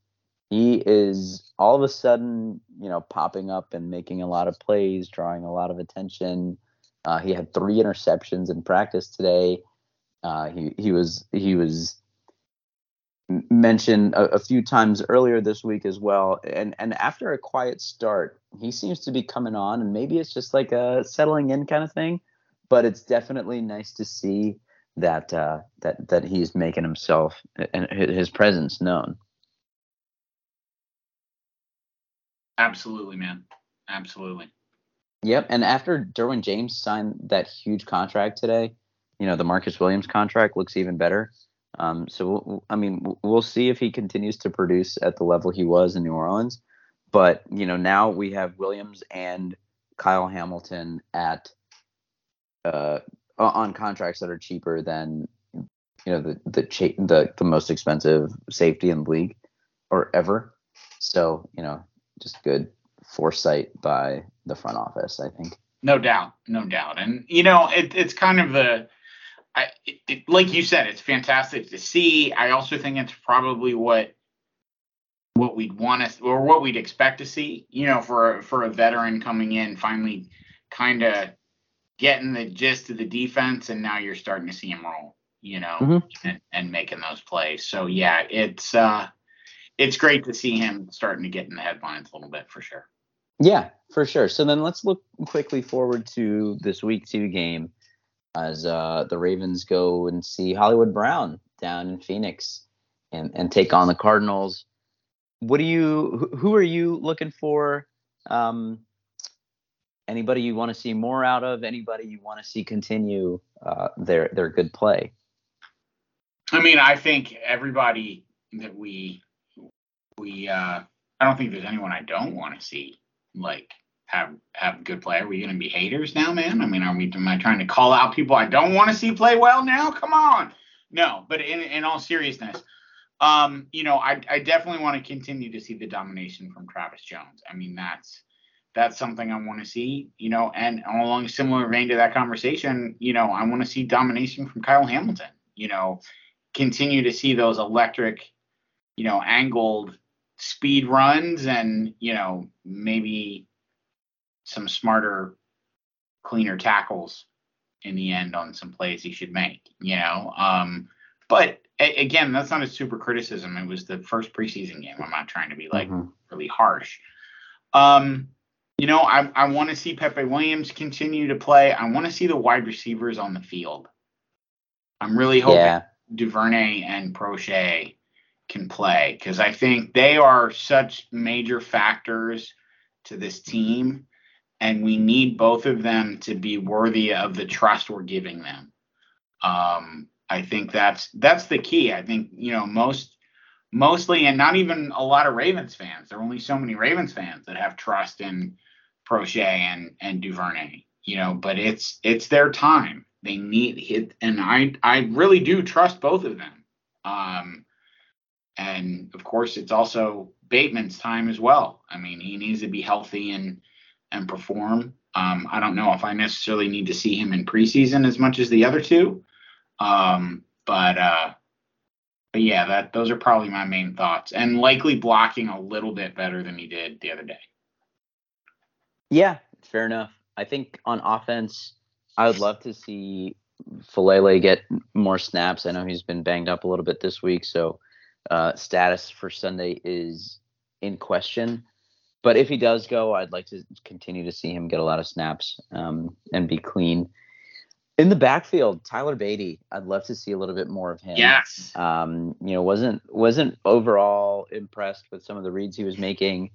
He is all of a sudden, you know, popping up and making a lot of plays, drawing a lot of attention. Uh, he had three interceptions in practice today. Uh, he he was he was mentioned a, a few times earlier this week as well. And and after a quiet start, he seems to be coming on, and maybe it's just like a settling in kind of thing. But it's definitely nice to see that uh, that that he's making himself and his presence known. Absolutely, man. Absolutely. Yep. And after Derwin James signed that huge contract today, you know, the Marcus Williams contract looks even better. Um, so, we'll, I mean, we'll see if he continues to produce at the level he was in New Orleans. But, you know, now we have Williams and Kyle Hamilton at uh, on contracts that are cheaper than, you know, the the, cha- the the most expensive safety in the league or ever. So, you know, just good foresight by the front office, I think. No doubt, no doubt. And, you know, it, it's kind of a, I, it, it, like you said, it's fantastic to see. I also think it's probably what what we'd want to, or what we'd expect to see, you know, for, for a veteran coming in, finally kind of getting the gist of the defense, and now you're starting to see him roll, you know, mm-hmm. and, and making those plays. So, yeah, it's uh, it's great to see him starting to get in the headlines a little bit, for sure. Yeah, for sure. So then let's look quickly forward to this week two game as uh, the Ravens go and see Hollywood Brown down in Phoenix and, and take on the Cardinals. What do you, who are you looking for? Um, anybody you want to see more out of? Anybody you want to see continue uh, their their good play? I mean, I think everybody that we we uh, I don't think there's anyone I don't want to see like have have good play. Are we gonna be haters now, man? I mean, are we am I trying to call out people I don't want to see play well now? Come on. No, but in in all seriousness, um, you know, I I definitely want to continue to see the domination from Travis Jones. I mean, that's that's something I want to see, you know, and along a similar vein to that conversation, you know, I want to see domination from Kyle Hamilton, you know, continue to see those electric, you know, angled speed runs and, you know, maybe some smarter, cleaner tackles in the end on some plays he should make, you know. Um, but, a- again, that's not a super criticism. It was the first preseason game. I'm not trying to be, like, mm-hmm. really harsh. Um, you know, I, I want to see Pepe Williams continue to play. I want to see the wide receivers on the field. I'm really hoping yeah. Duvernay and Prochet can play, because I think they are such major factors to this team, and we need both of them to be worthy of the trust we're giving them. Um, I think that's that's the key. I think, you know, most mostly, and not even a lot of Ravens fans. There are only so many Ravens fans that have trust in Prochet and and Duvernay. You know, but it's it's their time. They need it, and I I really do trust both of them. Um, And, of course, it's also Bateman's time as well. I mean, he needs to be healthy and and perform. Um, I don't know if I necessarily need to see him in preseason as much as the other two. Um, but, uh, but, yeah, that those are probably my main thoughts. And likely blocking a little bit better than he did the other day. Yeah, fair enough. I think on offense, I would love to see Falele get more snaps. I know he's been banged up a little bit this week, so Uh, status for Sunday is in question, but if he does go, I'd like to continue to see him get a lot of snaps um, and be clean. In the backfield, Tyler Beatty, I'd love to see a little bit more of him. Yes. Um, you know, wasn't wasn't overall impressed with some of the reads he was making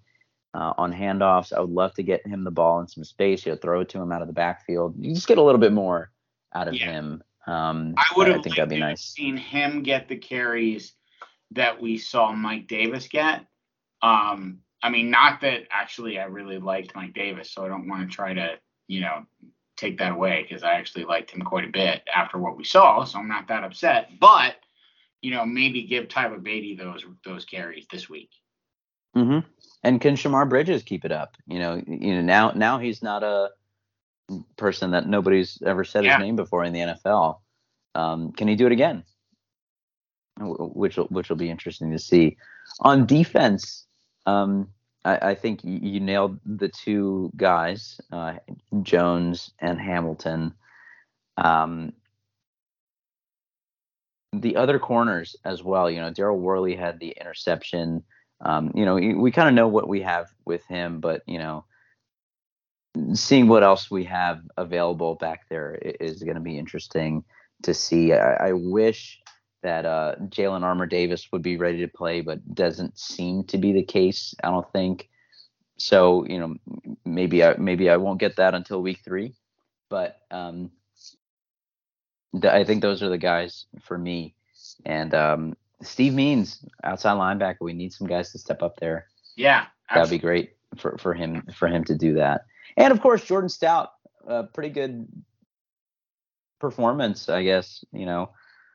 uh, on handoffs. I would love to get him the ball in some space. You know, throw it to him out of the backfield. You just get a little bit more out of yeah. him. Um, I would have liked to have seen him get the carries that we saw Mike Davis get. Um, I mean, not that actually I really liked Mike Davis, so I don't want to try to, you know, take that away, because I actually liked him quite a bit after what we saw, so I'm not that upset. But, you know, maybe give Tyler Beatty those those carries this week. Mm-hmm. And can Shamar Bridges keep it up? You know, you know now now he's not a person that nobody's ever said yeah. his name before in the N F L. Um, can he do it again? Which will, which will be interesting to see. On defense, um, I, I think you, you nailed the two guys, uh, Jones and Hamilton. Um, the other corners as well. You know, Darryl Worley had the interception. Um, you know, we kind of know what we have with him, but, you know, seeing what else we have available back there is going to be interesting to see. I, I wish that uh, Jalen Armour Davis would be ready to play, but doesn't seem to be the case, I don't think. So, you know, maybe I, maybe I won't get that until week three. But um, th- I think those are the guys for me. And um, Steve Means, outside linebacker, we need some guys to step up there. Yeah. That'd absolutely. be great for, for him for him to do that. And, of course, Jordan Stout, a pretty good performance, I guess, you know.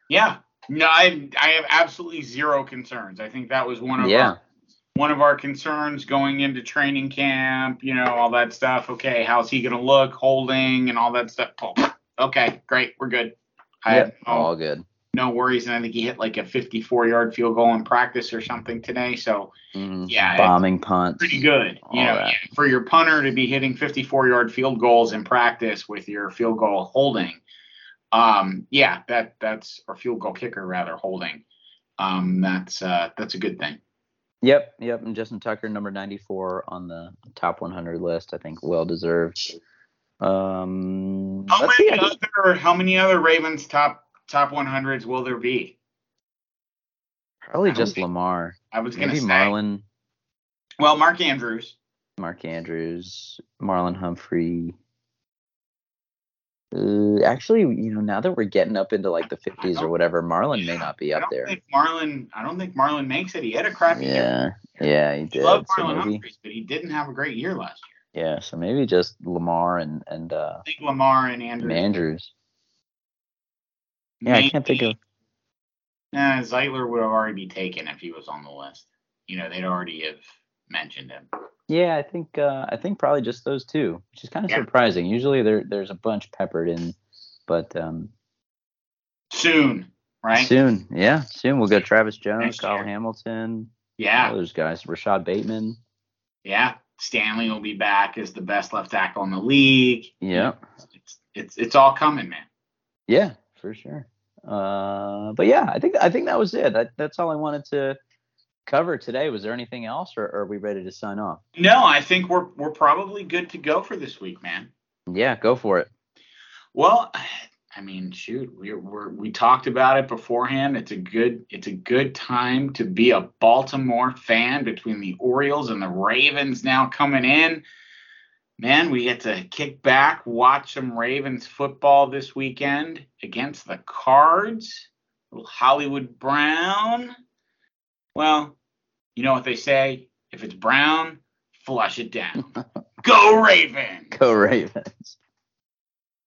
Yeah. No, I I have absolutely zero concerns. I think that was one of yeah. our, one of our concerns going into training camp, you know, all that stuff. Okay, how's he going to look, holding and all that stuff? Oh, okay, great. We're good. I yep, no, all good. No worries. And I think he hit like a fifty-four yard field goal in practice or something today. So, mm, yeah. Bombing punts. Pretty good. You know, yeah, for your punter to be hitting fifty-four yard field goals in practice with your field goal holding. Um, yeah, that that's or field goal kicker rather holding. Um, that's uh, that's a good thing. Yep, yep. And Justin Tucker, number ninety-four on the top one hundred list, I think, well deserved. Um, how many see, other how many other Ravens top top one hundreds will there be? Probably just think, Lamar. I was gonna Maybe say Marlon. Well, Mark Andrews. Mark Andrews, Marlon Humphrey. Uh, actually, you know, now that we're getting up into like the fifties or whatever, Marlon may not be up there. I don't think Marlon, I don't think Marlon makes it. He had a crappy year. Yeah, yeah, he did. I love Marlon Humphreys, but he didn't have a great year last year. Yeah, so maybe just Lamar and and. Uh, I think Lamar and Andrews. And Andrews. Yeah, maybe. I can't think of. Nah, Zeitler would have already been taken if he was on the list. You know, they'd already have mentioned him. Yeah, I think uh, I think probably just those two, which is kind of yeah. surprising. Usually there there's a bunch peppered in, but um, soon, right? Soon, yeah, soon we'll get Travis Jones, Next Kyle year. Hamilton, yeah, those guys, Rashad Bateman, yeah, Stanley will be back as the best left tackle in the league. Yeah, it's it's it's all coming, man. Yeah, for sure. Uh, but yeah, I think I think that was it. That, that's all I wanted to cover today. Was there anything else, or are we ready to sign off? No, I think we're we're probably good to go for this week, man. Yeah, go for it. Well, I mean, shoot, we we we talked about it beforehand. It's a good it's a good time to be a Baltimore fan between the Orioles and the Ravens now coming in. Man, we get to kick back, watch some Ravens football this weekend against the Cards. Little Hollywood Brown. Well, you know what they say? If it's brown, flush it down. Go Ravens! Go Ravens!